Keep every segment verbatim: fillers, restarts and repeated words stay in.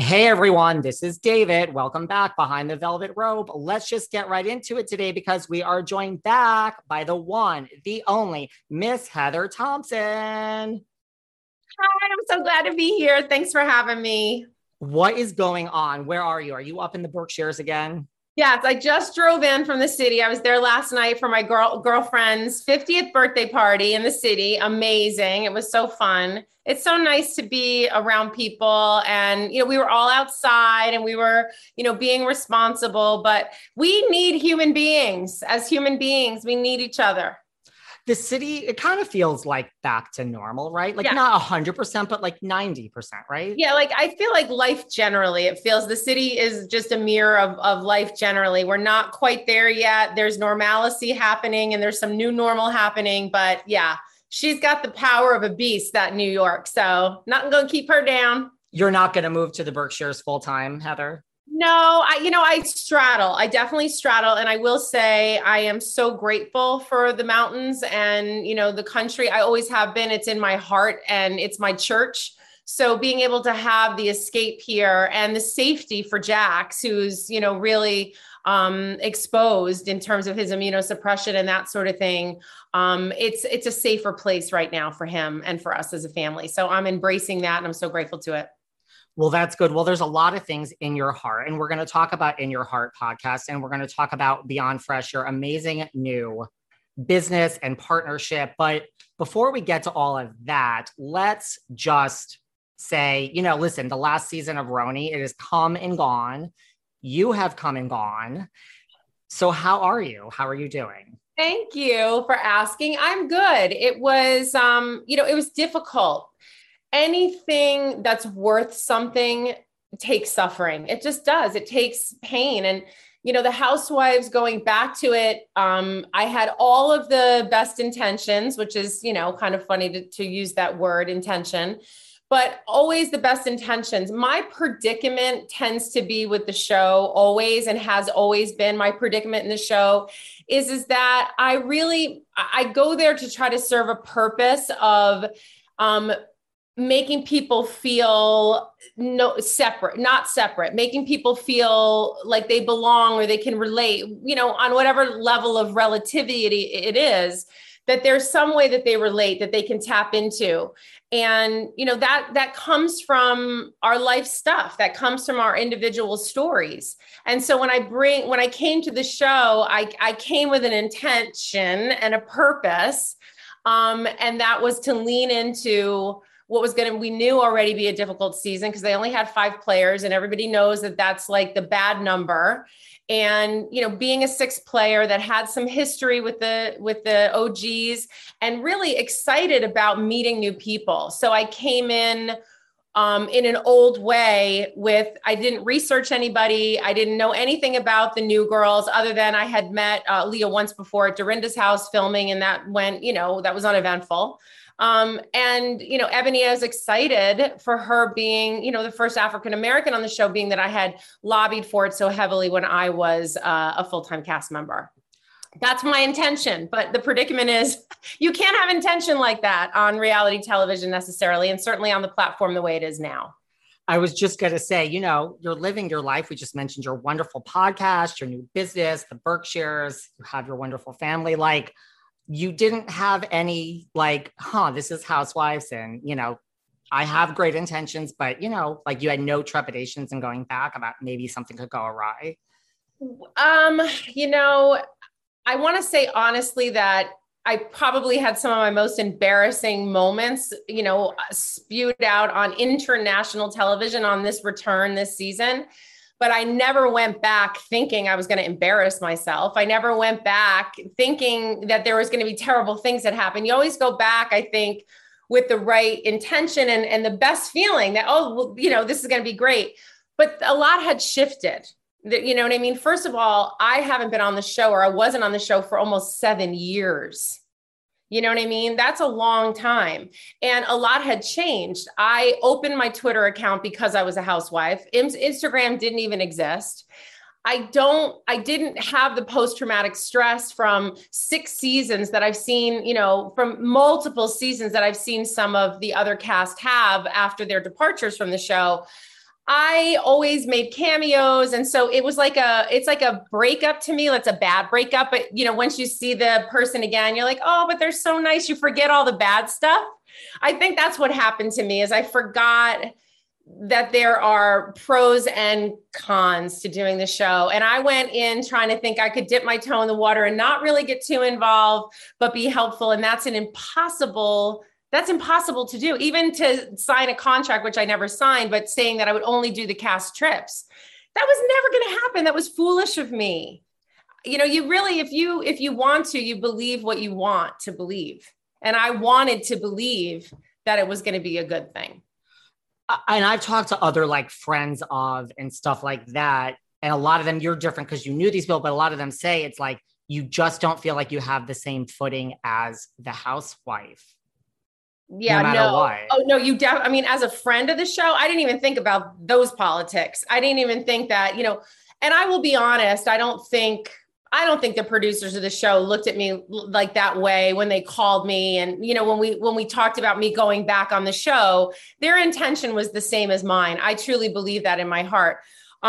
Hey everyone, this is David. Welcome back Behind the Velvet Rope. Let's just get right into it today because we are joined back by the one, the only, Miss Heather Thomson. Hi, I'm so glad to be here. Thanks for having me. What is going on? Where are you? Are you up in the Berkshires again? Yes, I just drove in from the city. I was there last night for my girl girlfriend's fiftieth birthday party in the city. Amazing. It was so fun. It's so nice to be around people. And, you know, we were all outside and we were, you know, being responsible, but we need human beings. As human beings, we need each other. The city, it kind of feels like back to normal, right? Like yeah. Not one hundred percent, but like ninety percent, right? Yeah, like I feel like life generally, it feels the city is just a mirror of, of life generally. We're not quite there yet. There's normalcy happening and there's some new normal happening, but yeah. She's got the power of a beast, that New York. So nothing going to keep her down. You're not going to move to the Berkshires full time, Heather? No, I, you know, I straddle. I definitely straddle. And I will say I am so grateful for the mountains and, you know, the country. I always have been. It's in my heart and it's my church. So being able to have the escape here and the safety for Jax, who's, you know, really um, exposed in terms of his immunosuppression and that sort of thing. Um, it's, it's a safer place right now for him and for us as a family. So I'm embracing that and I'm so grateful to it. Well, that's good. Well, there's a lot of things in your heart and we're going to talk about In Your Heart podcast and we're going to talk about Beyond Fresh, your amazing new business and partnership. But before we get to all of that, let's just say, you know, listen, the last season of RHONY, it has come and gone. You have come and gone. So how are you? How are you doing? Thank you for asking. I'm good. It was, um, you know, it was difficult. Anything that's worth something takes suffering. It just does. It takes pain. And, you know, the housewives going back to it, um, I had all of the best intentions, which is, you know, kind of funny to, to use that word intention, but always the best intentions. My predicament tends to be with the show always, and has always been my predicament in the show is, is that I really, I go there to try to serve a purpose of, um, making people feel no separate, not separate, making people feel like they belong or they can relate, you know, on whatever level of relativity it is, that there's some way that they relate, that they can tap into. And, you know, that, that comes from our life stuff, that comes from our individual stories. And so when I bring, when I came to the show, I, I came with an intention and a purpose. Um, and that was to lean into what was going to, we knew already be a difficult season because they only had five players and everybody knows that that's like the bad number. And, you know, being a sixth player that had some history with the, with the O Gs and really excited about meeting new people. So I came in, um, in an old way with, I didn't research anybody. I didn't know anything about the new girls other than I had met uh, Leah once before at Dorinda's house filming. And that went, you know, that was uneventful. Um, and, you know, Eboni, I was excited for her being, you know, the first African-American on the show, being that I had lobbied for it so heavily when I was uh, a full-time cast member. That's my intention, but the predicament is you can't have intention like that on reality television necessarily, and certainly on the platform the way it is now. I was just going to say, you know, you're living your life. We just mentioned your wonderful podcast, your new business, the Berkshires, you have your wonderful family. Like, you didn't have any like, huh, this is Housewives. And, you know, I have great intentions, but, you know, like, you had no trepidations in going back about maybe something could go awry. Um, you know, I want to say honestly that I probably had some of my most embarrassing moments, you know, spewed out on international television on this return this season. But I never went back thinking I was going to embarrass myself. I never went back thinking that there was going to be terrible things that happened. You always go back, I think, with the right intention and, and the best feeling that, oh, well, you know, this is going to be great. But a lot had shifted. You know what I mean? First of all, I haven't been on the show, or I wasn't on the show, for almost seven years. You know what I mean? That's a long time. And a lot had changed. I opened my Twitter account because I was a housewife. Instagram didn't even exist. I don't, I didn't have the post-traumatic stress from six seasons that I've seen, you know, from multiple seasons that I've seen some of the other cast have after their departures from the show. I always made cameos. And so it was like a, it's like a breakup to me. That's a bad breakup. But, you know, once you see the person again, you're like, oh, but they're so nice. You forget all the bad stuff. I think that's what happened to me, is I forgot that there are pros and cons to doing the show. And I went in trying to think I could dip my toe in the water and not really get too involved, but be helpful. And that's an impossible That's impossible to do, even to sign a contract, which I never signed, but saying that I would only do the cast trips. That was never going to happen. That was foolish of me. You know, you really, if you, if you want to, you believe what you want to believe. And I wanted to believe that it was going to be a good thing. And I've talked to other like friends of and stuff like that. And a lot of them, you're different because you knew these people, but a lot of them say it's like, you just don't feel like you have the same footing as the housewife. Yeah, no. no. Why. Oh, no, you definitely, I mean, as a friend of the show, I didn't even think about those politics. I didn't even think that, you know, and I will be honest, I don't think, I don't think the producers of the show looked at me like that way when they called me. And, you know, when we, when we talked about me going back on the show, their intention was the same as mine. I truly believe that in my heart.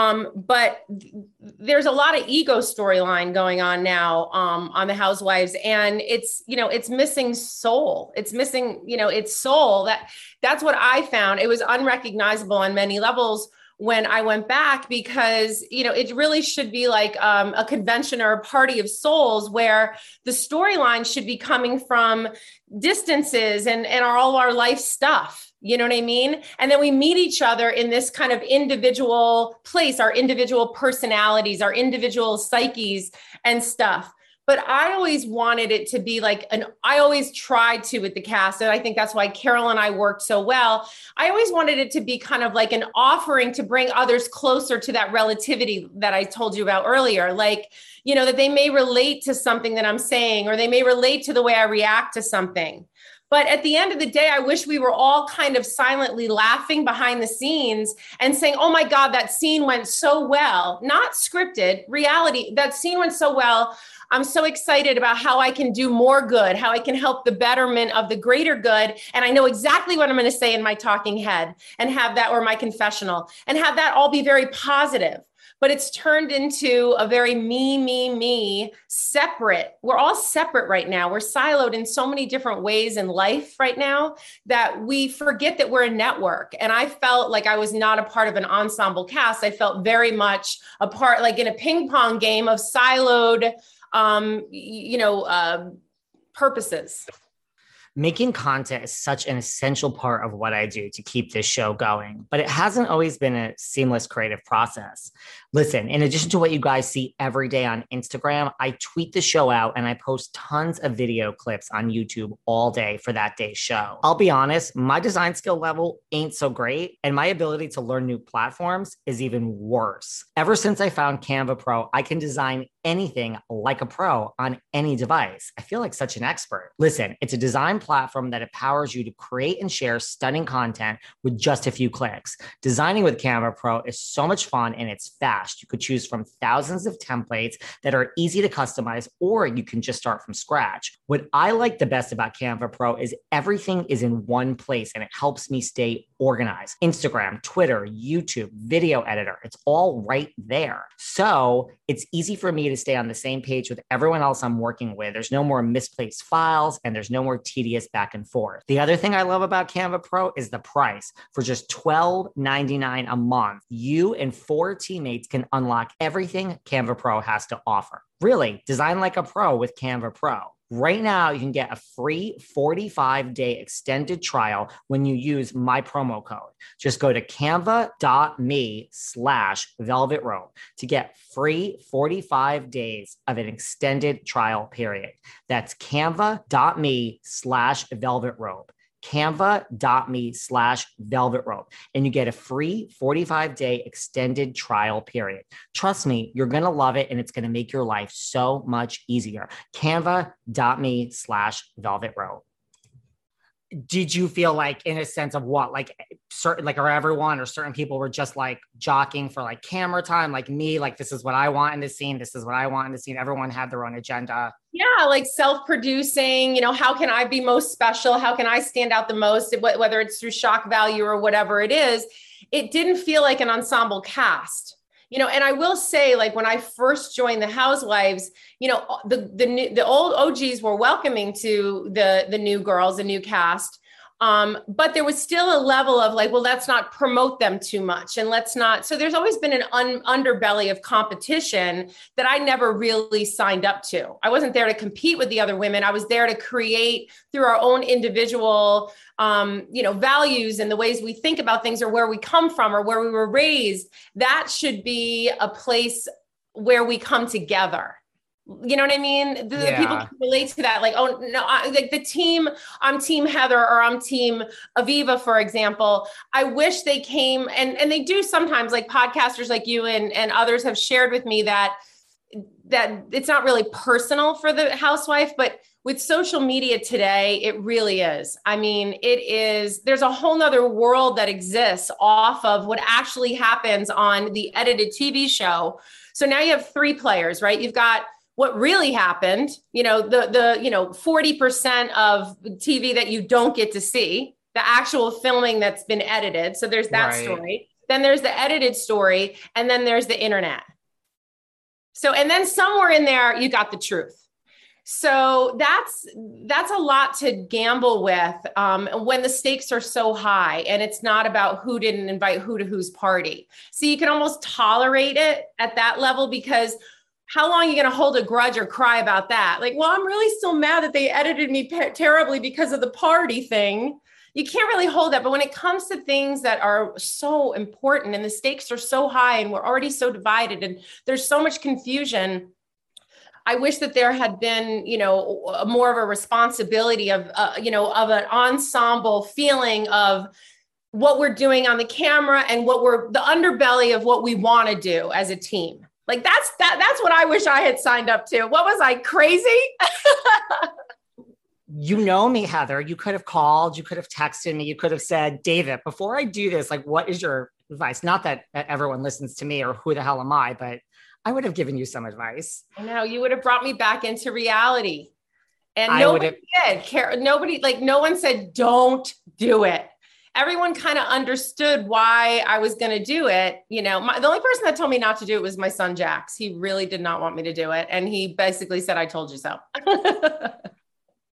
Um, but th- there's a lot of ego storyline going on now, um, on the Housewives, and it's, you know, it's missing soul. It's missing, you know, it's soul. That that's what I found. It was unrecognizable on many levels when I went back, because, you know, it really should be like, um, a convention or a party of souls where the storyline should be coming from distances and, and all our life stuff. You know what I mean? And then we meet each other in this kind of individual place, our individual personalities, our individual psyches and stuff. But I always wanted it to be like an, I always tried to with the cast. And I think that's why Carole and I worked so well. I always wanted it to be kind of like an offering to bring others closer to that relativity that I told you about earlier. Like, you know, that they may relate to something that I'm saying, or they may relate to the way I react to something. But at the end of the day, I wish we were all kind of silently laughing behind the scenes and saying, oh my God, that scene went so well. Not scripted, reality. That scene went so well. I'm so excited about how I can do more good, how I can help the betterment of the greater good. And I know exactly what I'm going to say in my talking head, and have that, or my confessional, and have that all be very positive. But it's turned into a very me, me, me, separate. We're all separate right now. We're siloed in so many different ways in life right now that we forget that we're a network. And I felt like I was not a part of an ensemble cast. I felt very much a part, like in a ping pong game of siloed, um, you know, uh, purposes. Making content is such an essential part of what I do to keep this show going, but it hasn't always been a seamless creative process. Listen, in addition to what you guys see every day on Instagram, I tweet the show out and I post tons of video clips on YouTube all day for that day's show. I'll be honest, my design skill level ain't so great, and my ability to learn new platforms is even worse. Ever since I found Canva Pro, I can design anything like a pro on any device. I feel like such an expert. Listen, it's a design platform that empowers you to create and share stunning content with just a few clicks. Designing with Canva Pro is so much fun and it's fast. You could choose from thousands of templates that are easy to customize, or you can just start from scratch. What I like the best about Canva Pro is everything is in one place and it helps me stay organized. Instagram, Twitter, YouTube, video editor, it's all right there. So it's easy for me to stay on the same page with everyone else I'm working with. There's no more misplaced files and there's no more tedious back and forth. The other thing I love about Canva Pro is the price. For just twelve ninety-nine a month, you and four teammates can unlock everything Canva Pro has to offer. Really, design like a pro with Canva Pro. Right now, you can get a free forty-five day extended trial when you use my promo code. Just go to canva.me slash velvet rope to get free forty-five days of an extended trial period. That's canva.me slash velvet rope. Canva.me slash velvet rope. And you get a free forty-five day extended trial period. Trust me, you're going to love it and it's going to make your life so much easier. Canva.me slash velvet rope. Did you feel like, in a sense of what, like certain, like, or everyone or certain people were just like jockeying for like camera time, like me, like, this is what I want in the scene. This is what I want in the scene. Everyone had their own agenda. Yeah. Like self-producing, you know, how can I be most special? How can I stand out the most? Whether it's through shock value or whatever it is, it didn't feel like an ensemble cast. You know, and I will say, like, when I first joined the Housewives, you know, the, the, the old O Gs were welcoming to the, the new girls, the new cast. Um, but there was still a level of like, well, let's not promote them too much. And let's not, so there's always been an un, underbelly of competition that I never really signed up to. I wasn't there to compete with the other women. I was there to create through our own individual, um, you know, values and the ways we think about things or where we come from or where we were raised. That should be a place where we come together. You know what I mean? The yeah. People can relate to that. Like, oh no, I, like the team, I'm team Heather or I'm team Aviva, for example. I wish they came and, and they do sometimes, like podcasters like you and, and others have shared with me that, that it's not really personal for the housewife, but with social media today, it really is. I mean, it is, there's a whole nother world that exists off of what actually happens on the edited T V show. So now you have three players, right? You've got what really happened, you know, the, the, you know, forty percent of T V that you don't get to see, the actual filming that's been edited. So there's that right. story. Then there's the edited story. And then there's the internet. So, and then somewhere in there, you got the truth. So that's, that's a lot to gamble with um, when the stakes are so high and it's not about who didn't invite who to whose party. So you can almost tolerate it at that level because how long are you going to hold a grudge or cry about that? Like, well, I'm really still mad that they edited me pe- terribly because of the party thing. You can't really hold that. But when it comes to things that are so important and the stakes are so high and we're already so divided and there's so much confusion, I wish that there had been, you know, more of a responsibility of, uh, you know, of an ensemble feeling of what we're doing on the camera and what we're the underbelly of what we want to do as a team. Like that's, that, that's what I wish I had signed up to. What was I, crazy? You know me, Heather, you could have called, you could have texted me. You could have said, David, before I do this, like, what is your advice? Not that everyone listens to me or who the hell am I, but I would have given you some advice. I know you would have brought me back into reality and I nobody did care. Nobody, like no one said, don't do it. Everyone kind of understood why I was going to do it. You know, my, the only person that told me not to do it was my son, Jax. He really did not want me to do it. And he basically said, I told you so.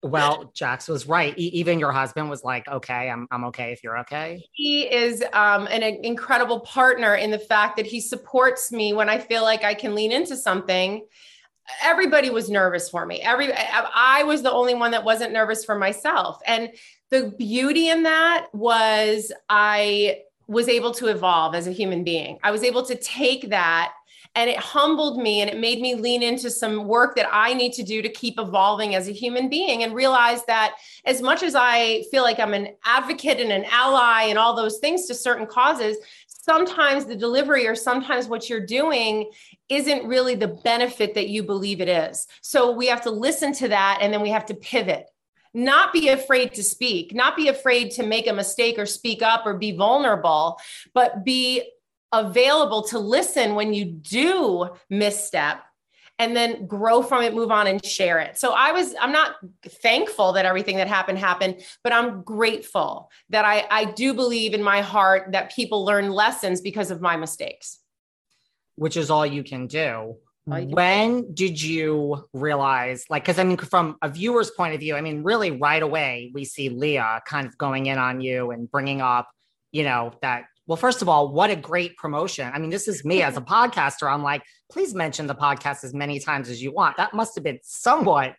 Well, Jax was right. E- even your husband was like, okay, I'm I'm okay if you're okay. He is um, an, an incredible partner in the fact that he supports me when I feel like I can lean into something. Everybody was nervous for me. Every I was the only one that wasn't nervous for myself. And the beauty in that was I was able to evolve as a human being. I was able to take that and it humbled me and it made me lean into some work that I need to do to keep evolving as a human being and realize that as much as I feel like I'm an advocate and an ally and all those things to certain causes, sometimes the delivery or sometimes what you're doing isn't really the benefit that you believe it is. So we have to listen to that and then we have to pivot. not be afraid to speak, not be afraid to make a mistake or speak up or be vulnerable, but be available to listen when you do misstep and then grow from it, move on and share it. So I was, I'm not thankful that everything that happened happened, but I'm grateful that I, I do believe in my heart that people learn lessons because of my mistakes. Which is all you can do. When did you realize, like, because I mean, from a viewer's point of view, I mean, really right away, we see Leah kind of going in on you and bringing up, you know, that, well, first of all, what a great promotion. I mean, this is me as a podcaster. I'm like, please mention the podcast as many times as you want. That must have been somewhat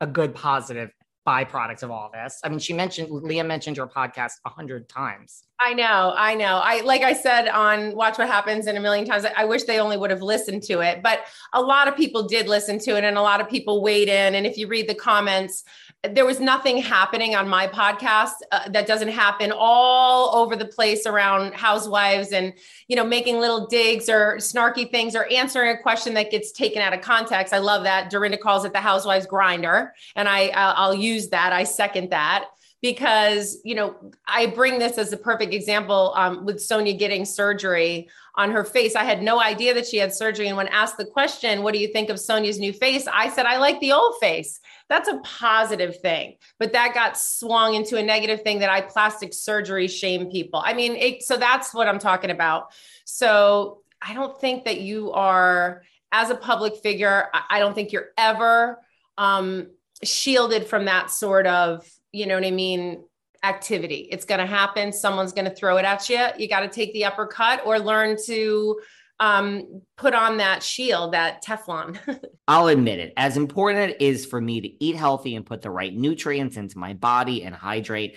a good positive byproduct of all this. I mean, she mentioned, Leah mentioned your podcast a hundred times. I know, I know. I, like I said, on Watch What Happens and a million times, I, I wish they only would have listened to it, but a lot of people did listen to it and a lot of people weighed in. And if you read the comments, there was nothing happening on my podcast uh, that doesn't happen all over the place around housewives and, you know, making little digs or snarky things or answering a question that gets taken out of context. I love that. Dorinda calls it the housewives grinder. And I, I'll use that. I second that. Because, you know, I bring this as a perfect example um, with Sonja getting surgery on her face. I had no idea that she had surgery. And when asked the question, what do you think of Sonja's new face? I said, I like the old face. That's a positive thing. But that got swung into a negative thing that I plastic surgery shame people. I mean, it, so that's what I'm talking about. So I don't think that you are, as a public figure, I don't think you're ever um, shielded from that sort of, you know what I mean, activity. It's going to happen. Someone's going to throw it at you. You got to take the uppercut or learn to um, put on that shield, that Teflon. I'll admit it. As important it is for me to eat healthy and put the right nutrients into my body and hydrate,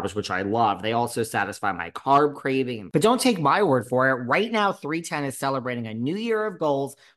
which I love. They also satisfy my carb craving. But don't take my word for it. Right now, three ten is celebrating a new year of goals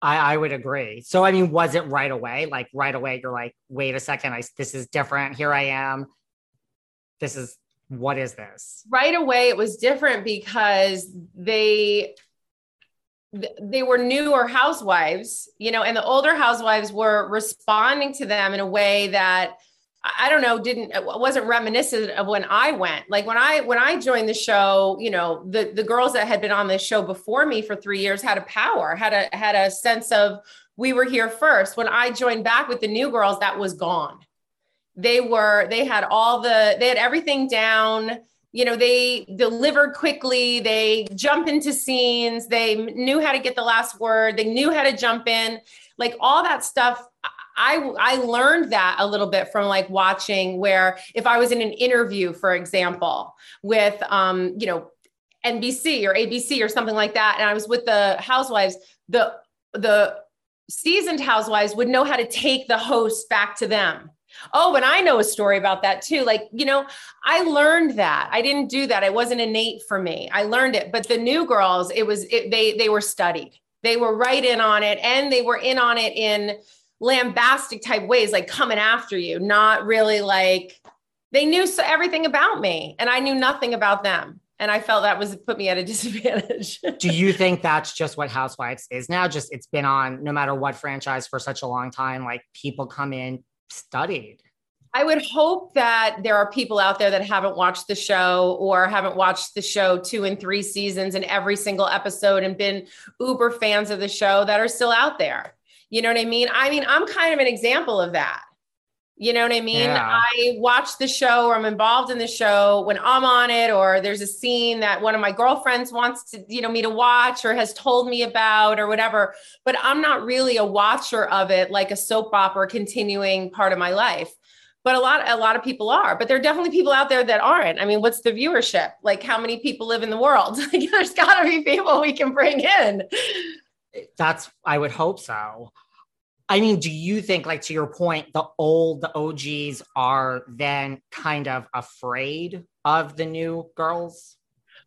I, I would agree. So, I mean, was it right away? Like, right away, you're like, wait a second, I, this is different. Here I am. This is, what is this? Right away, it was different because they... they were newer housewives, you know, and the older housewives were responding to them in a way that, I don't know, didn't, wasn't reminiscent of when I went, like when I, when I joined the show, you know, the, the girls that had been on this show before me for three years had a power, had a, had a sense of, we were here first. When I joined back with the new girls, that was gone. They were, they had all the, they had everything down. You know, they delivered quickly, they jump into scenes, they knew how to get the last word, they knew how to jump in, like all that stuff. I I learned that a little bit from like watching where if I was in an interview, for example, with, um, you know, N B C or A B C or something like that. And I was with the housewives, the, the seasoned housewives would know how to take the host back to them. Oh, and I know a story about that too. Like, you know, I learned that. I didn't do that. It wasn't innate for me. I learned it, but the new girls, it was, it, they, they were studied. They were right in on it. And they were in on it in lambastic type ways, like coming after you, not really like, They knew everything about me and I knew nothing about them. And I felt that was put me at a disadvantage. Do you think that's just what Housewives is now? Just it's been on no matter what franchise for such a long time, like people come in studied. I would hope that there are people out there that haven't watched the show or haven't watched the show two and three seasons and every single episode and been uber fans of the show that are still out there. You know what I mean? I mean, I'm kind of an example of that. You know what I mean? Yeah. I watch the show or I'm involved in the show when I'm on it, or there's a scene that one of my girlfriends wants to, you know, me to watch or has told me about or whatever, but I'm not really a watcher of it, like a soap opera continuing part of my life. But a lot, a lot of people are, but there are definitely people out there that aren't. I mean, what's the viewership? Like how many people live in the world? Like, there's gotta be people we can bring in. That's, I would hope so. I mean, do you think, like, to your point, the old, the O Gs are then kind of afraid of the new girls?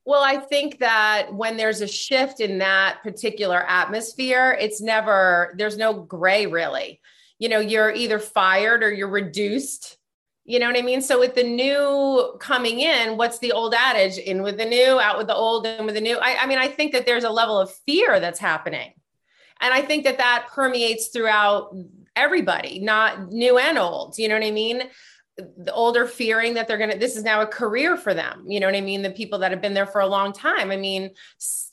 Well, I think that when there's a shift in that particular atmosphere, it's never, there's no gray really. You know, you're either fired or you're reduced. You know what I mean? So with the new coming in, what's the old adage? In with the new, out with the old, in with the new. I, I mean, I think that there's a level of fear that's happening. And I think that that permeates throughout everybody, not new and old. You know what I mean? The older fearing that they're going to, this is now a career for them. You know what I mean? The people that have been there for a long time. I mean,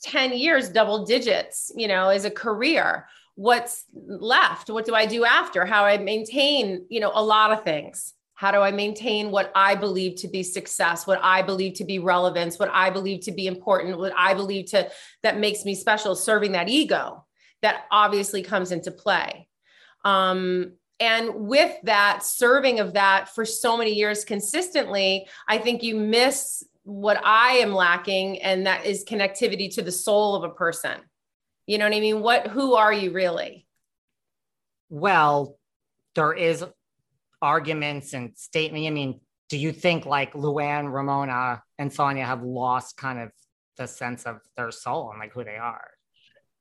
ten years, double digits, you know, is a career. What's left? What do I do after? How I maintain, you know, a lot of things. How do I maintain what I believe to be success, what I believe to be relevance, what I believe to be important, what I believe to, that makes me special, serving that ego. That obviously comes into play. Um, and with that serving of that for so many years consistently, I think you miss what I am lacking. And that is connectivity to the soul of a person. You know what I mean? What, who are you really? Well, there is arguments and statement. I mean, do you think like Luann, Ramona, and Sonja have lost kind of the sense of their soul and like who they are?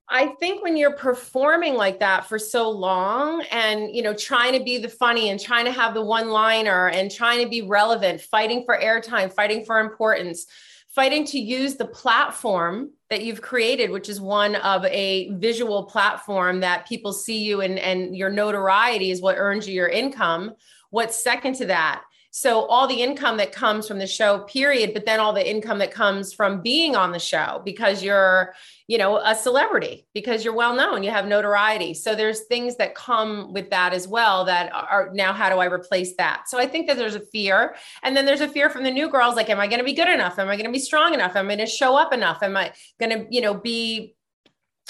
I think when you're performing like that for so long and, you know, trying to be the funny and trying to have the one-liner and trying to be relevant, fighting for airtime, fighting for importance, fighting to use the platform that you've created, which is one of a visual platform that people see you and, and your notoriety is what earns you your income. What's second to that? So all the income that comes from the show, period, but then all the income that comes from being on the show because you're, you know, a celebrity, because you're well-known, you have notoriety. So there's things that come with that as well that are now, how do I replace that? So I think that there's a fear. And then there's a fear from the new girls. Like, am I going to be good enough? Am I going to be strong enough? Am I going to show up enough? Am I going to, you know, be,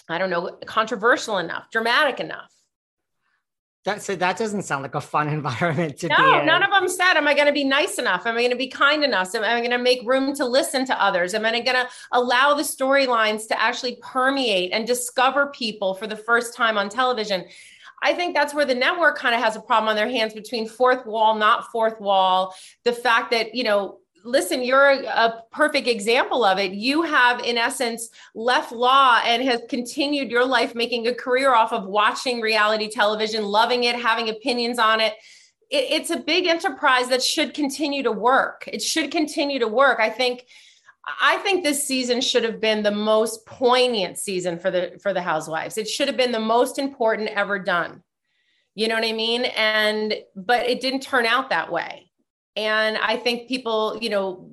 I don't know, controversial enough, dramatic enough? That, so that doesn't sound like a fun environment to no, be in. No, none of them said, am I going to be nice enough? Am I going to be kind enough? Am I going to make room to listen to others? Am I going to allow the storylines to actually permeate and discover people for the first time on television? I think that's where the network kind of has a problem on their hands between fourth wall, not fourth wall. The fact that, you know, listen, you're a, a perfect example of it. You have, in essence, left law and has continued your life making a career off of watching reality television, loving it, having opinions on it. it. It's a big enterprise that should continue to work. It should continue to work. I think I think this season should have been the most poignant season for the for the Housewives. It should have been the most important ever done. You know what I mean? And but it didn't turn out that way. And I think people, you know,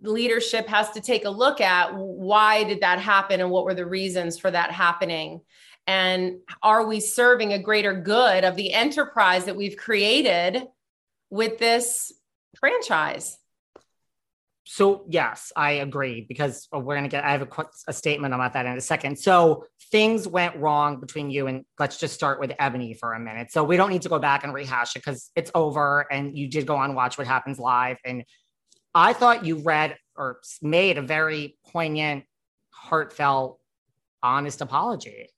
leadership has to take a look at why did that happen and what were the reasons for that happening? And are we serving a greater good of the enterprise that we've created with this franchise? So yes, I agree because we're going to get, I have a quick a statement about that in a second. So things went wrong between you and let's just start with Eboni for a minute. So we don't need to go back and rehash it because it's over and you did go on Watch What Happens Live. And I thought you read or made a very poignant, heartfelt, honest apology.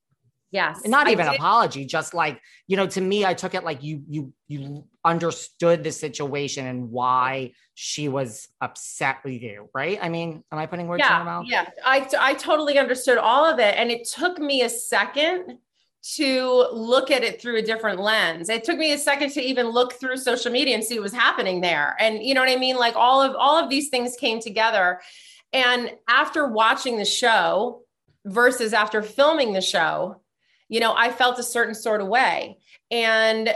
Yes. And not even apology, just like, you know, to me, I took it like you, you, you understood the situation and why she was upset with you. Right. I mean, am I putting words in your mouth? Yeah. I, I totally understood all of it. And it took me a second to look at it through a different lens. It took me a second to even look through social media and see what was happening there. And you know what I mean? Like all of, all of these things came together. And after watching the show versus after filming the show, you know, I felt a certain sort of way. And,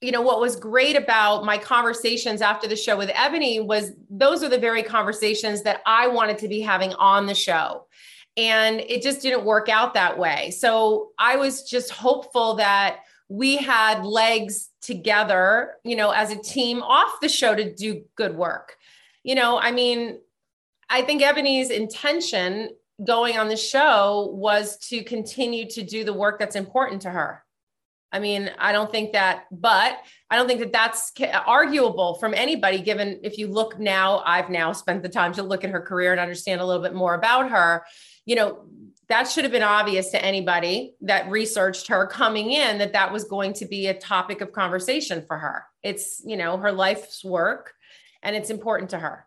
you know, what was great about my conversations after the show with Eboni was those are the very conversations that I wanted to be having on the show. And it just didn't work out that way. So I was just hopeful that we had legs together, you know, as a team off the show to do good work. You know, I mean, I think Eboni's intention going on the show was to continue to do the work that's important to her. I mean, I don't think that, but I don't think that that's arguable from anybody, given if you look now, I've now spent the time to look at her career and understand a little bit more about her. You know, that should have been obvious to anybody that researched her coming in, that that was going to be a topic of conversation for her. It's, you know, her life's work and it's important to her.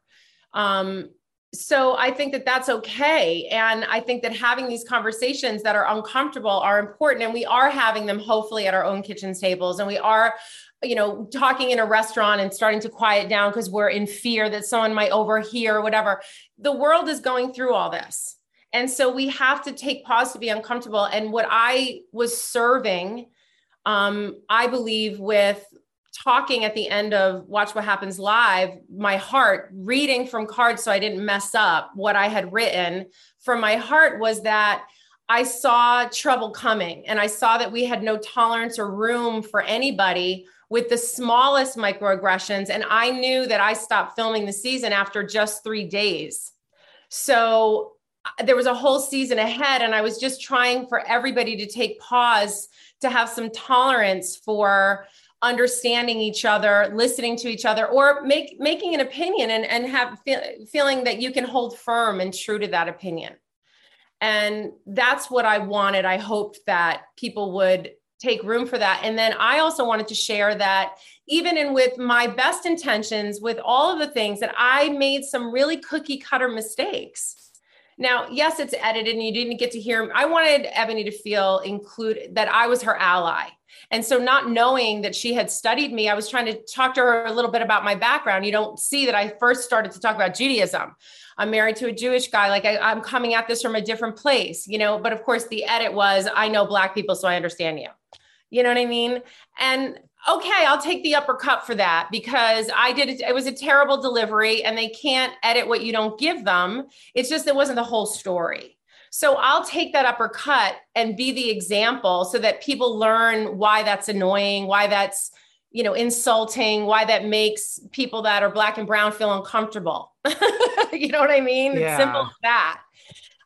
Um, So I think that that's okay. And I think that having these conversations that are uncomfortable are important. And we are having them hopefully at our own kitchen tables. And we are, you know, talking in a restaurant and starting to quiet down because we're in fear that someone might overhear or whatever. The world is going through all this. And so we have to take pause to be uncomfortable. And what I was serving, um, I believe with talking at the end of Watch What Happens Live, my heart, reading from cards so I didn't mess up what I had written from my heart, was that I saw trouble coming. And I saw that we had no tolerance or room for anybody with the smallest microaggressions. And I knew that I stopped filming the season after just three days. So there was a whole season ahead. And I was just trying for everybody to take pause, to have some tolerance for understanding each other, listening to each other, or make, making an opinion and, and have fe- feeling that you can hold firm and true to that opinion. And that's what I wanted. I hoped that people would take room for that. And then I also wanted to share that even in with my best intentions, with all of the things that I made some really cookie cutter mistakes. Now, yes, it's edited and you didn't get to hear him. I wanted Eboni to feel included, that I was her ally. And so not knowing that she had studied me, I was trying to talk to her a little bit about my background. You don't see that I first started to talk about Judaism. I'm married to a Jewish guy. Like I, I'm coming at this from a different place, you know, but of course the edit was, I know Black people, so I understand you. You know what I mean? And okay, I'll take the uppercut for that because I did it. It was a terrible delivery and they can't edit what you don't give them. It's just, it wasn't the whole story. So I'll take that uppercut and be the example so that people learn why that's annoying, why that's, you know, insulting, why that makes people that are Black and brown feel uncomfortable. You know what I mean? Yeah. It's simple as that.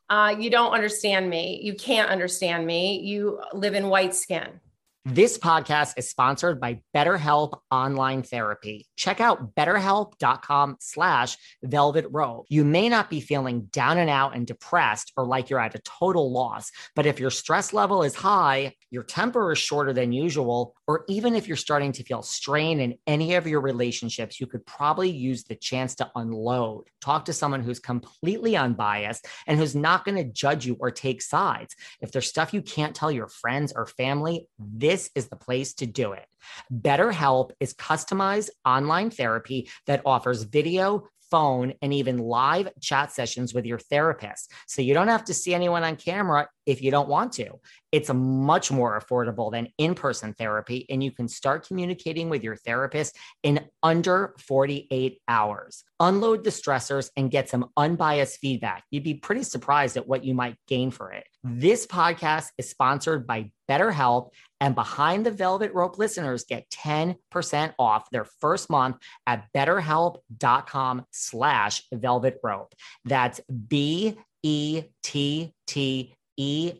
Uh, you don't understand me. You can't understand me. You live in white skin. This podcast is sponsored by BetterHelp Online Therapy. Check out betterhelp.com slash velvet rope. You may not be feeling down and out and depressed or like you're at a total loss, but if your stress level is high, your temper is shorter than usual, or even if you're starting to feel strain in any of your relationships, you could probably use the chance to unload. Talk to someone who's completely unbiased and who's not going to judge you or take sides. If there's stuff you can't tell your friends or family, this This is the place to do it. BetterHelp is customized online therapy that offers video, phone, and even live chat sessions with your therapist. So you don't have to see anyone on camera if you don't want to. It's much more affordable than in-person therapy, and you can start communicating with your therapist in under forty-eight hours. Unload the stressors and get some unbiased feedback. You'd be pretty surprised at what you might gain for it. This podcast is sponsored by BetterHelp, and Behind the Velvet Rope listeners get ten percent off their first month at betterhelp.com slash velvet rope. That's B E T T E-R-H-E-L-P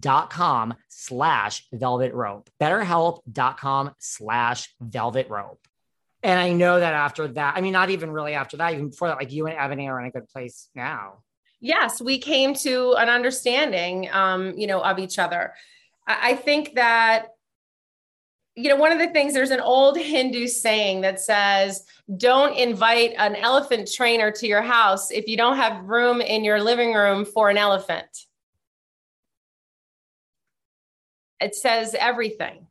dot com slash velvet rope. BetterHelp.com slash velvet rope. And I know that after that, I mean, not even really after that, even before that, like you and Eboni are in a good place now. Yes, we came to an understanding, um, you know, of each other. I, I think that, you know, one of the things, there's an old Hindu saying that says, don't invite an elephant trainer to your house if you don't have room in your living room for an elephant. it says everything.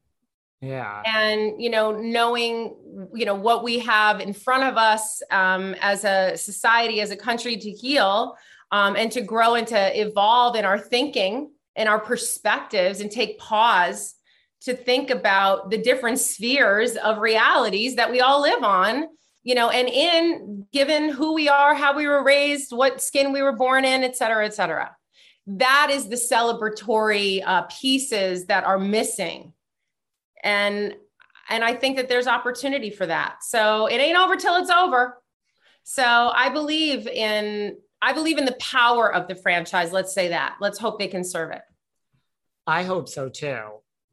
Yeah. And, you know, knowing, you know, what we have in front of us um, as a society, as a country to heal um, and to grow and to evolve in our thinking and our perspectives and take pause to think about the different spheres of realities that we all live on, you know, and in given who we are, how we were raised, what skin we were born in, et cetera, et cetera. That is the celebratory uh, pieces that are missing. And, and I think that there's opportunity for that. So it ain't over till it's over. So I believe in, I believe in the power of the franchise. Let's say that. Let's hope they can serve it. I hope so too.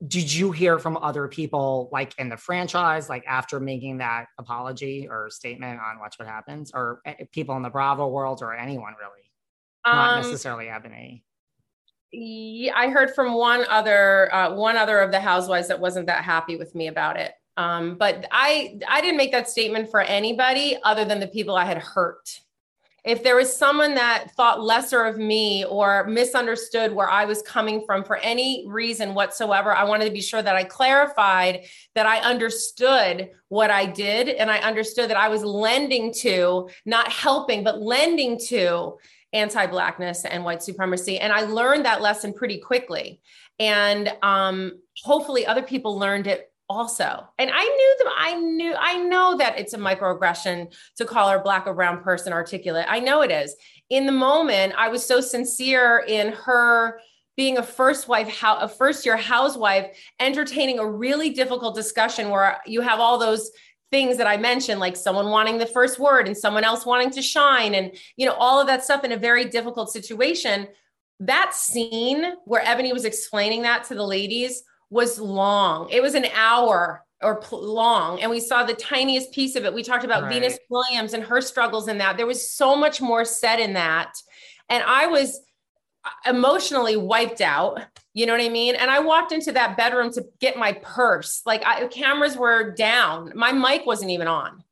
Did you hear from other people like in the franchise, like after making that apology or statement on Watch What Happens, or people in the Bravo world, or anyone really? Not um, necessarily Eboni. Yeah, I heard from one other, uh, one other of the housewives that wasn't that happy with me about it. Um, but I, I didn't make that statement for anybody other than the people I had hurt. If there was someone that thought lesser of me or misunderstood where I was coming from for any reason whatsoever, I wanted to be sure that I clarified that I understood what I did. And I understood that I was lending to, not helping, but lending to anti-Blackness and white supremacy. And I learned that lesson pretty quickly. And um, hopefully other people learned it also. And I knew them. I knew, I know that it's a microaggression to call her Black or brown person articulate. I know it is. In the moment, I was so sincere in her being a first wife, a first year housewife, entertaining a really difficult discussion where you have all those things that I mentioned, like someone wanting the first word and someone else wanting to shine and, you know, all of that stuff in a very difficult situation. That scene where Eboni was explaining that to the ladies was long. It was an hour or pl- long. And we saw the tiniest piece of it. We talked about right. Venus Williams and her struggles in that. There was so much more said in that. And I was emotionally wiped out. You know what I mean? And I walked into that bedroom to get my purse. Like I, cameras were down. My mic wasn't even on.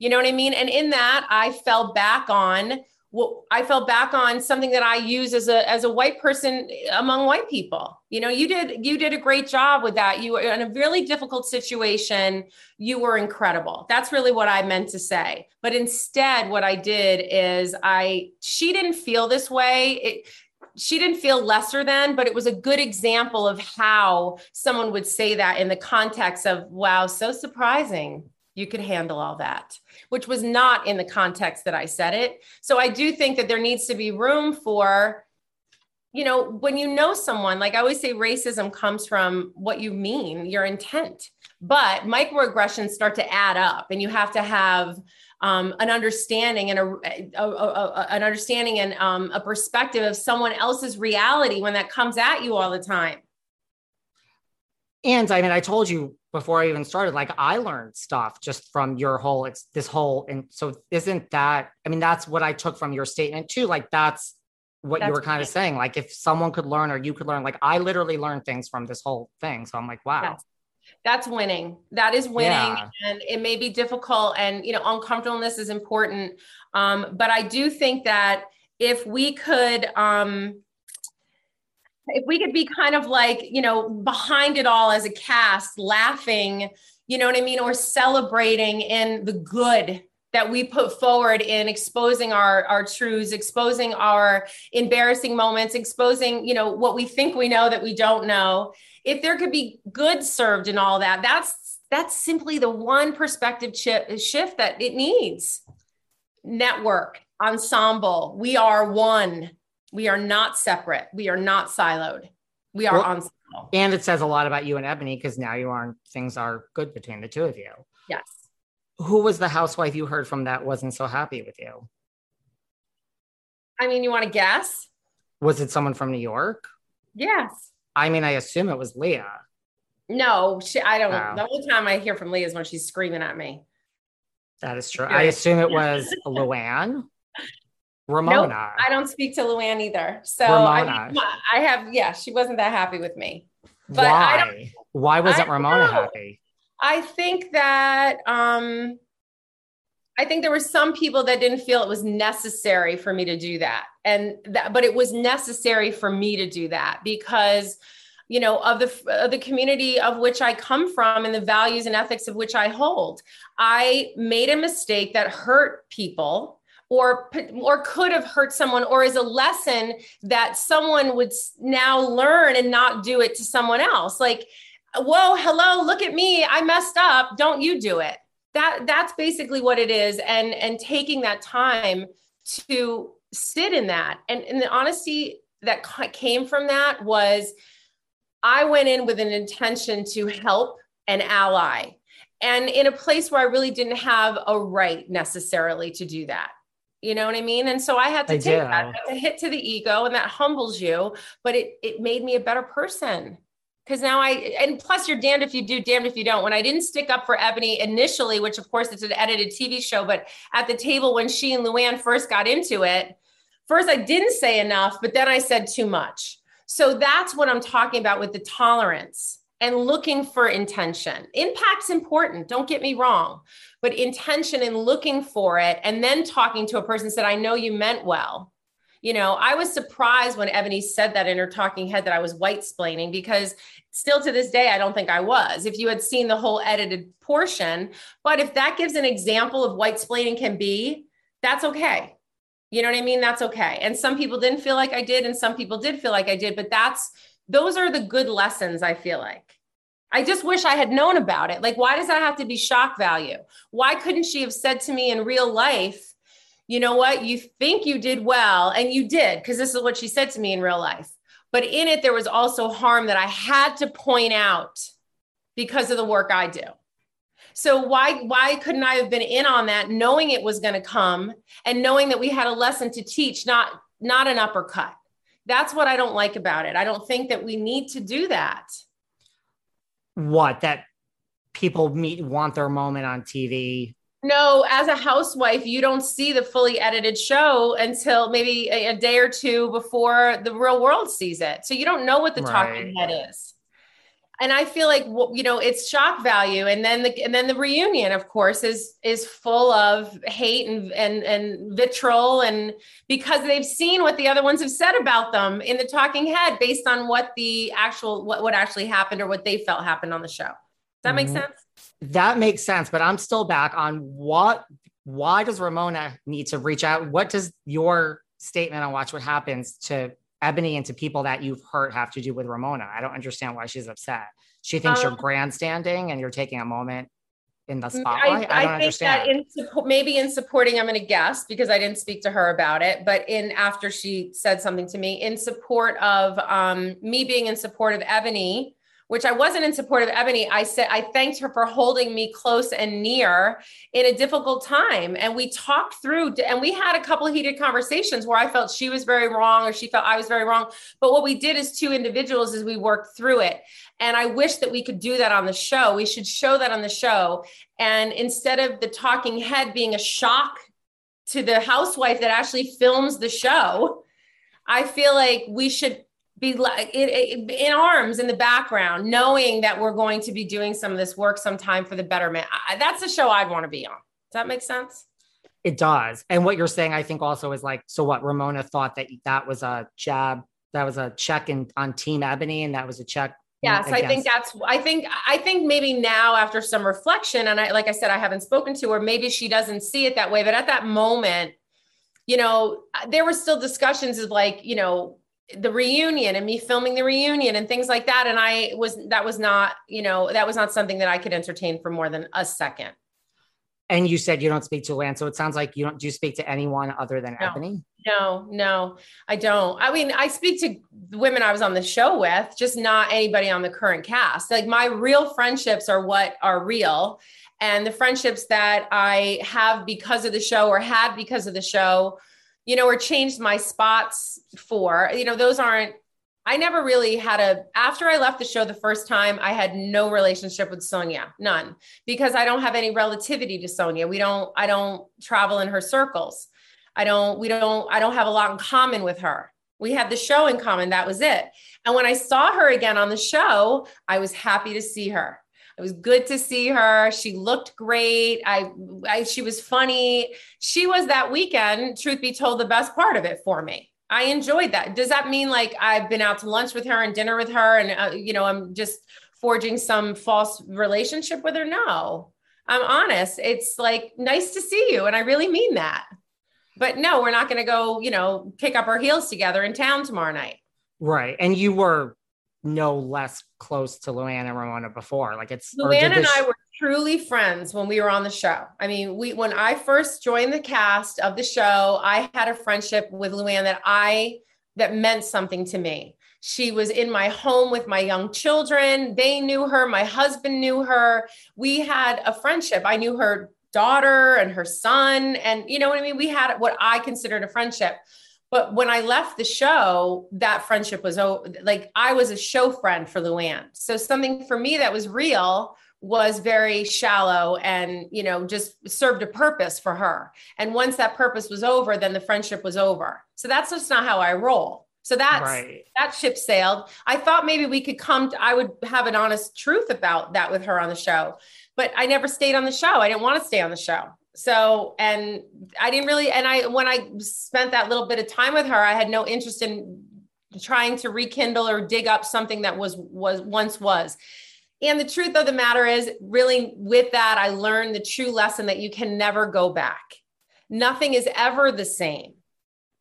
You know what I mean? And in that, I fell back on Well, I fell back on something that I use as a, as a white person among white people. You know, you did, you did a great job with that. You were in a really difficult situation. You were incredible. That's really what I meant to say. But instead what I did is I, she didn't feel this way. It, she didn't feel lesser than, but it was a good example of how someone would say that in the context of, wow, so surprising. You could handle all that, which was not in the context that I said it. So I do think that there needs to be room for, you know, when you know someone, like I always say, racism comes from what you mean, your intent, but microaggressions start to add up and you have to have um, an understanding and a, a, a, a an understanding and um, a perspective of someone else's reality when that comes at you all the time. And I mean, I told you before I even started, like I learned stuff just from your whole, it's this whole. And so isn't that, I mean, that's what I took from your statement too. Like, that's what that's you were kind of saying. Like if someone could learn or you could learn, like I literally learned things from this whole thing. So I'm like, wow. That's, that's winning. That is winning. Yeah. And it may be difficult and, you know, uncomfortableness is important. Um, but I do think that if we could, um, if we could be kind of like, you know, behind it all as a cast, laughing, you know what I mean? Or celebrating in the good that we put forward in exposing our, our truths, exposing our embarrassing moments, exposing, you know, what we think we know that we don't know. If there could be good served in all that, that's, that's simply the one perspective ch- shift that it needs. Network, ensemble, we are one. We are not separate. We are not siloed. We are well, ensemble. And it says a lot about you and Eboni because now you are things are good between the two of you. Yes. Who was the housewife you heard from that wasn't so happy with you? I mean, you want to guess? Was it someone from New York? Yes. I mean, I assume it was Leah. No, she, I don't know. Oh. The only time I hear from Leah is when she's screaming at me. That is true. I assume it was Luann. Ramona. Nope, I don't speak to Luann either. So I, mean, I have, yeah, she wasn't that happy with me. But Why? I don't, Why wasn't I Ramona know. happy? I think that, um, I think there were some people that didn't feel it was necessary for me to do that. And that, but it was necessary for me to do that because you know, of the, of the community of which I come from and the values and ethics of which I hold. I made a mistake that hurt people, or or could have hurt someone, or is a lesson that someone would now learn and not do it to someone else. Like, whoa, hello, look at me. I messed up. Don't you do it. That that's basically what it is. And, and taking that time to sit in that. And, and the honesty that came from that was, I went in with an intention to help and ally, and in a place where I really didn't have a right necessarily to do that. You know what I mean? And so I had to I take do. that. That's a hit to the ego, and that humbles you, but it, it made me a better person. Cause now I, and plus you're damned if you do, damned if you don't. When I didn't stick up for Eboni initially, which of course it's an edited T V show, but at the table when she and Luann first got into it, first I didn't say enough, but then I said too much. So that's what I'm talking about with the tolerance and looking for intention. Impact's important, don't get me wrong, but intention and looking for it, and then talking to a person said, I know you meant well. You know, I was surprised when Eboni said that in her talking head that I was white-splaining, because still to this day, I don't think I was, if you had seen the whole edited portion. But if that gives an example of white-splaining can be, that's okay. You know what I mean? That's okay. And some people didn't feel like I did, and some people did feel like I did, but that's, those are the good lessons, I feel like. I just wish I had known about it. Like, why does that have to be shock value? Why couldn't she have said to me in real life, you know what, you think you did well, and you did, because this is what she said to me in real life. But in it, there was also harm that I had to point out because of the work I do. So why, why couldn't I have been in on that, knowing it was going to come and knowing that we had a lesson to teach, not, not an uppercut? That's what I don't like about it. I don't think that we need to do that. What, that people meet, want their moment on T V? No, as a housewife, you don't see the fully edited show until maybe a, a day or two before the real world sees it. So you don't know what the talking head is. And I feel like, you know, it's shock value. And then the, and then the reunion, of course, is, is full of hate and, and, and vitriol. And because they've seen what the other ones have said about them in the talking head based on what the actual, what, what actually happened or what they felt happened on the show. Does that make sense? That makes sense, but I'm still back on what, why does Ramona need to reach out? What does your statement on Watch What Happens to Eboni and to people that you've hurt have to do with Ramona? I don't understand why she's upset. She thinks um, you're grandstanding and you're taking a moment in the spotlight. I, I don't I think understand. That in, maybe in supporting, I'm going to guess because I didn't speak to her about it, but in, after she said something to me in support of um, me being in support of Eboni, which I wasn't in support of Eboni. I said, I thanked her for holding me close and near in a difficult time. And we talked through, and we had a couple of heated conversations where I felt she was very wrong or she felt I was very wrong. But what we did as two individuals is we worked through it. And I wish that we could do that on the show. We should show that on the show. And instead of the talking head being a shock to the housewife that actually films the show, I feel like we should be like in, in arms in the background, knowing that we're going to be doing some of this work sometime for the betterment. I, that's the show I'd want to be on. Does that make sense? It does. And what you're saying, I think also is like, so what, Ramona thought that that was a jab, that was a check in on team Eboni. And that was a check. Yes. Against- I think that's, I think, I think maybe now after some reflection, and I, like I said, I haven't spoken to her, maybe she doesn't see it that way. But at that moment, you know, there were still discussions of like, you know, the reunion and me filming the reunion and things like that. And I was, that was not, you know, that was not something that I could entertain for more than a second. And you said you don't speak to Luann. So it sounds like you don't, do you speak to anyone other than no, Eboni? No, no, I don't. I mean, I speak to the women I was on the show with, just not anybody on the current cast. Like my real friendships are what are real. And the friendships that I have because of the show or had because of the show, you know, or changed my spots for, you know, those aren't, I never really had a, after I left the show the first time, I had no relationship with Sonja, none, because I don't have any relativity to Sonja. We don't, I don't travel in her circles. I don't, we don't, I don't have a lot in common with her. We had the show in common. That was it. And when I saw her again on the show, I was happy to see her. It was good to see her. She looked great. I, I, she was funny. She was that weekend, truth be told, the best part of it for me. I enjoyed that. Does that mean like I've been out to lunch with her and dinner with her and, uh, you know, I'm just forging some false relationship with her? No, I'm honest. It's like, nice to see you. And I really mean that. But no, we're not going to go, you know, kick up our heels together in town tomorrow night. Right. And you were no less close to Luann and Ramona before. Like it's Luann and I were truly friends when we were on the show. I mean, we, when I first joined the cast of the show, I had a friendship with Luann that I, that meant something to me. She was in my home with my young children. They knew her. My husband knew her. We had a friendship. I knew her daughter and her son. And you know what I mean? We had what I considered a friendship. But when I left the show, that friendship was like, I was a show friend for Luann. So something for me that was real was very shallow and, you know, just served a purpose for her. And once that purpose was over, then the friendship was over. So that's just not how I roll. So that's, right. That ship sailed. I thought maybe we could come to, I would have an honest truth about that with her on the show, but I never stayed on the show. I didn't want to stay on the show. So, and I didn't really, and I, when I spent that little bit of time with her, I had no interest in trying to rekindle or dig up something that was, was once was. And the truth of the matter is really with that, I learned the true lesson that you can never go back. Nothing is ever the same.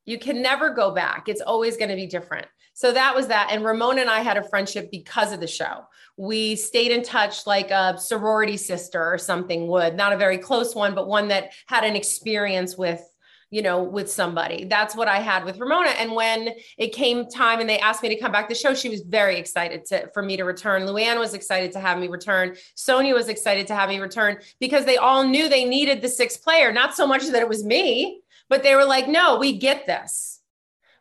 You can never go back. It's always going to be different. So that was that. And Ramona and I had a friendship because of the show. We stayed in touch like a sorority sister or something would, not a very close one, but one that had an experience with, you know, with somebody. That's what I had with Ramona. And when it came time and they asked me to come back to the show, she was very excited to, for me to return. Luann was excited to have me return. Sonja was excited to have me return because they all knew they needed the sixth player. Not so much that it was me, but they were like, no, we get this.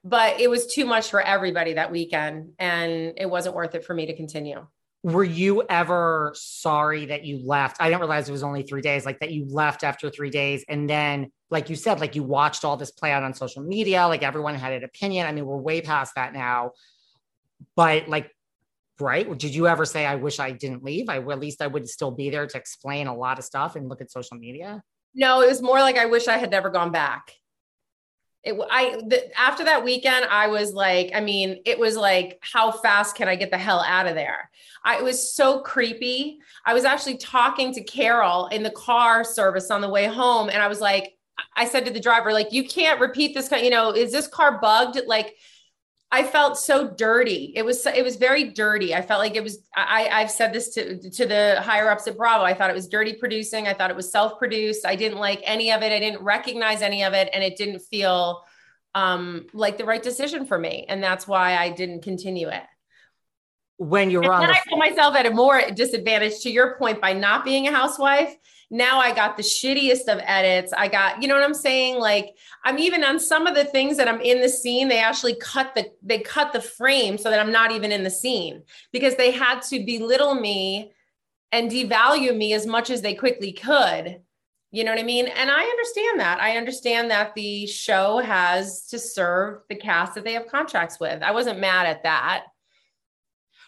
But it was too much for everybody that weekend. And it wasn't worth it for me to continue. Were you ever sorry that you left? I didn't realize it was only three days, like that you left after three days. And then, like you said, like you watched all this play out on social media, like everyone had an opinion. I mean, we're way past that now. But like, right. Did you ever say, I wish I didn't leave? I, at least I would still be there to explain a lot of stuff and look at social media. No, it was more like, I wish I had never gone back. It, I, the, after that weekend, I was like, I mean, it was like, how fast can I get the hell out of there? I, it was so creepy. I was actually talking to Carole in the car service on the way home. And I was like, I said to the driver, like, you can't repeat this kind, you know, is this car bugged? Like, I felt so dirty. It was, it was very dirty. I felt like it was, I, I've said this to, to the higher ups at Bravo. I thought it was dirty producing. I thought it was self-produced. I didn't like any of it. I didn't recognize any of it. And it didn't feel um, like the right decision for me. And that's why I didn't continue it. When you're and on then the- I put myself at a more disadvantage to your point by not being a housewife. Now I got the shittiest of edits. I got, you know what I'm saying? Like I'm even on some of the things that I'm in the scene, they actually cut the, they cut the frame so that I'm not even in the scene because they had to belittle me and devalue me as much as they quickly could. You know what I mean? And I understand that. I understand that the show has to serve the cast that they have contracts with. I wasn't mad at that.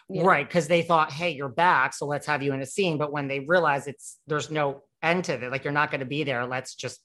You know? Right. Because they thought, hey, you're back. So let's have you in a scene. But when they realize it's, there's no end to it. Like you're not going to be there. Let's just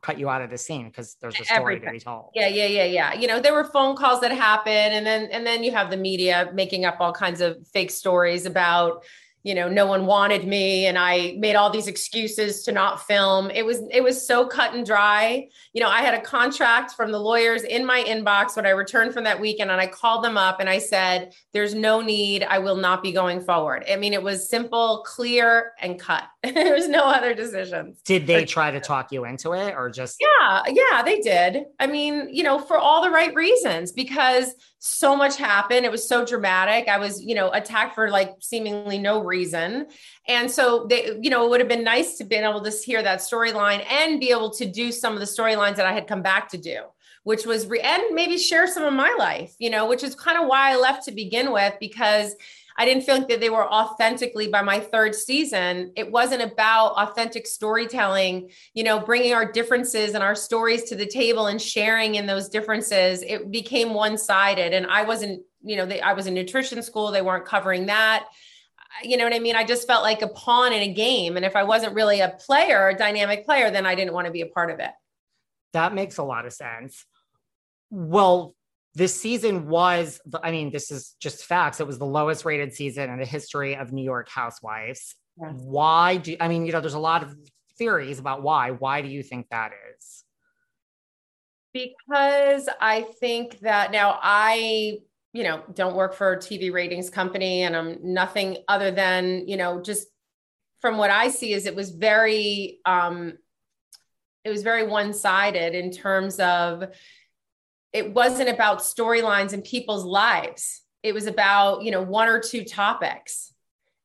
cut you out of the scene because there's a story Everything. to be told. Yeah, yeah, yeah, yeah. You know, there were phone calls that happened, and then and then you have the media making up all kinds of fake stories about, you know, no one wanted me, and I made all these excuses to not film. It was it was so cut and dry. You know, I had a contract from the lawyers in my inbox when I returned from that weekend, and I called them up and I said, "There's no need. I will not be going forward." I mean, it was simple, clear, and cut. There was no other decisions. Did they try to talk you into it, or just? Yeah, yeah, they did. I mean, you know, for all the right reasons, because so much happened. It was so dramatic. I was, you know, attacked for like seemingly no reason. reason. And so they, you know, it would have been nice to be able to hear that storyline and be able to do some of the storylines that I had come back to do, which was, re- and maybe share some of my life, you know, which is kind of why I left to begin with, because I didn't feel like that they were authentically by my third season. It wasn't about authentic storytelling, you know, bringing our differences and our stories to the table and sharing in those differences. It became one-sided and I wasn't, you know, they, I was in nutrition school. They weren't covering that. You know what I mean? I just felt like a pawn in a game. And if I wasn't really a player, a dynamic player, then I didn't want to be a part of it. That makes a lot of sense. Well, This season was, the, I mean, this is just facts. It was the lowest rated season in the history of New York Housewives. Yes. Why do, I mean, you know, there's a lot of theories about why. Why do you think that is? Because I think that now I, you know, don't work for a T V ratings company, and I'm nothing other than, you know, just from what I see is it was very, um, it was very one-sided in terms of, it wasn't about storylines and people's lives. It was about, you know, one or two topics,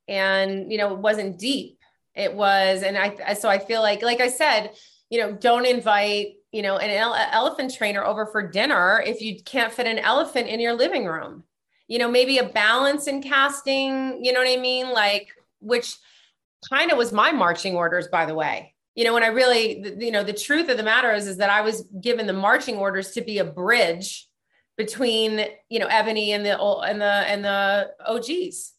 and, you know, it wasn't deep. It was, and I, so I feel like, like I said, you know, don't invite, you know, an ele- elephant trainer over for dinner if you can't fit an elephant in your living room. You know, maybe a balance in casting, you know what I mean? Like, which kind of was my marching orders, by the way. You know, when I really, you know, the truth of the matter is, is that I was given the marching orders to be a bridge between, you know, Eboni and the, and the, and the O Gs,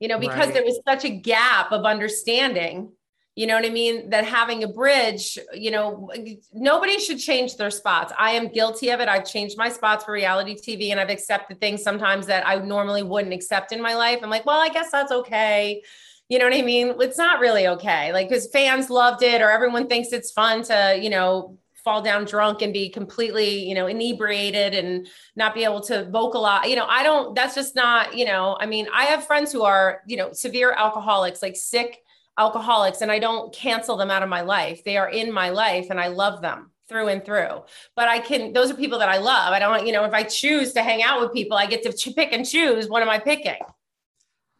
you know, because right. there was such a gap of understanding, you know what I mean? That having a bridge, you know, nobody should change their spots. I am guilty of it. I've changed my spots for reality T V, and I've accepted things sometimes that I normally wouldn't accept in my life. I'm like, well, I guess that's okay. You know what I mean? It's not really okay. Like, because fans loved it, or everyone thinks it's fun to, you know, fall down drunk and be completely, you know, inebriated and not be able to vocalize. You know, I don't, that's just not, you know, I mean, I have friends who are, you know, severe alcoholics, like sick alcoholics, and I don't cancel them out of my life. They are in my life and I love them through and through, but I can, those are people that I love. I don't, you know, if I choose to hang out with people, I get to pick and choose. What am I picking?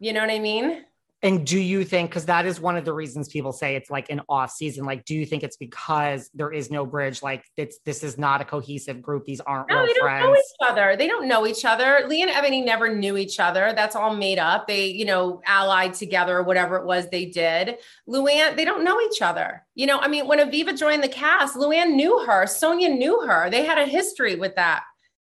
You know what I mean? And do you think, because that is one of the reasons people say it's like an off season, like, do you think it's because there is no bridge? Like, it's, this is not a cohesive group. These aren't no, real they don't friends. Know each other. They don't know each other. Leah and Eboni never knew each other. That's all made up. They, you know, allied together or whatever it was they did. Luann, they don't know each other. You know, I mean, when Aviva joined the cast, Luann knew her. Sonja knew her. They had a history with that.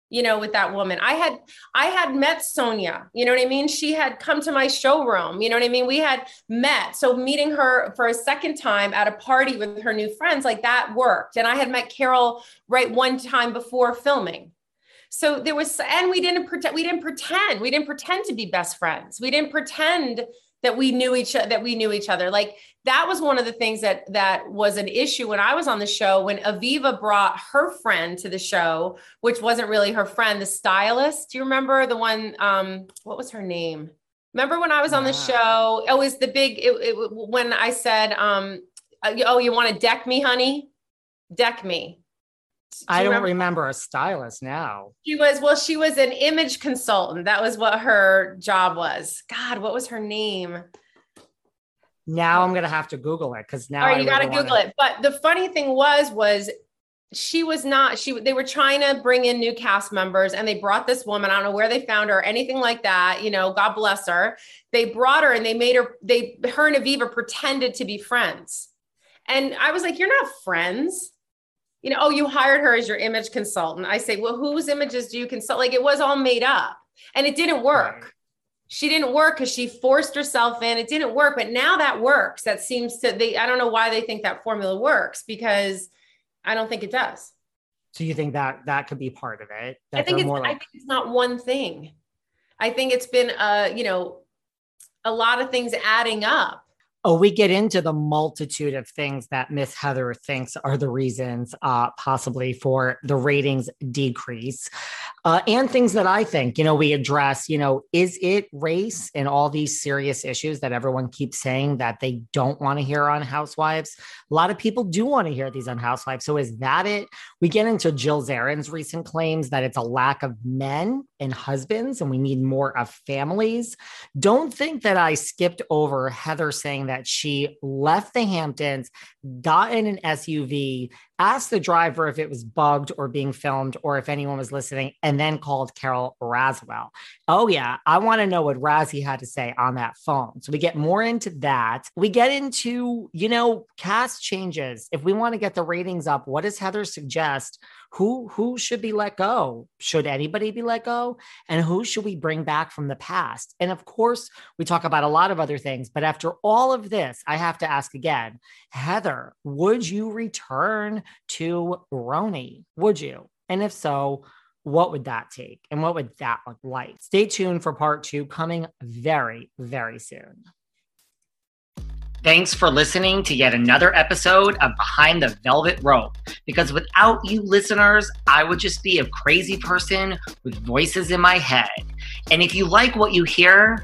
You know, with that woman, I had, I had met Sonja, you know what I mean? She had come to my showroom, you know what I mean? We had met. So meeting her for a second time at a party with her new friends, like that worked. And I had met Carole right one time before filming. So there was, and we didn't pretend, we didn't pretend, we didn't pretend to be best friends. We didn't pretend that we knew each other, that we knew each other. Like, that was one of the things that, that was an issue when I was on the show, when Aviva brought her friend to the show, which wasn't really her friend, the stylist. Do you remember the one, um, what was her name? Remember when I was on the show, oh, it's the big, it, it, when I said, um, oh, you want to deck me, honey? Deck me. Do I don't remember? remember a stylist now. She was, well, she was an image consultant. That was what her job was. God, what was her name? Now I'm going to have to Google it. Cause now All right, you got to Google it. But the funny thing was, was she was not, she, they were trying to bring in new cast members, and they brought this woman. I don't know where they found her or anything like that. You know, God bless her. They brought her and they made her, they, her and Aviva pretended to be friends. And I was like, you're not friends. You know, oh, you hired her as your image consultant. I say, well, whose images do you consult? Like, it was all made up, and it didn't work. Right. She didn't work because she forced herself in. It didn't work, but now that works. That seems to, they, I don't know why they think that formula works, because I don't think it does. So you think that that could be part of it? That I think it's, more like- I think it's not one thing. I think it's been, uh, you know, a lot of things adding up. Oh, we get into the multitude of things that Miss Heather thinks are the reasons uh, possibly for the ratings decrease uh, and things that I think, you know, we address, you know, is it race and all these serious issues that everyone keeps saying that they don't want to hear on Housewives? A lot of people do want to hear these on Housewives. So is that it? We get into Jill Zarin's recent claims that it's a lack of men and husbands, and we need more of families. Don't think that I skipped over Heather saying that that she left the Hamptons, got in an S U V, asked the driver if it was bugged or being filmed or if anyone was listening, and then called Carole Radziwill. Oh yeah, I want to know what Razzie had to say on that phone. So we get more into that. We get into, you know, cast changes. If we want to get the ratings up, what does Heather suggest? Who, who should be let go? Should anybody be let go? And who should we bring back from the past? And of course, we talk about a lot of other things, but after all of this, I have to ask again, Heather, would you return to RHONY? Would you? And if so, what would that take? And what would that look like? Stay tuned for part two coming very, very soon. Thanks for listening to yet another episode of Behind the Velvet Rope, because without you listeners, I would just be a crazy person with voices in my head. And if you like what you hear,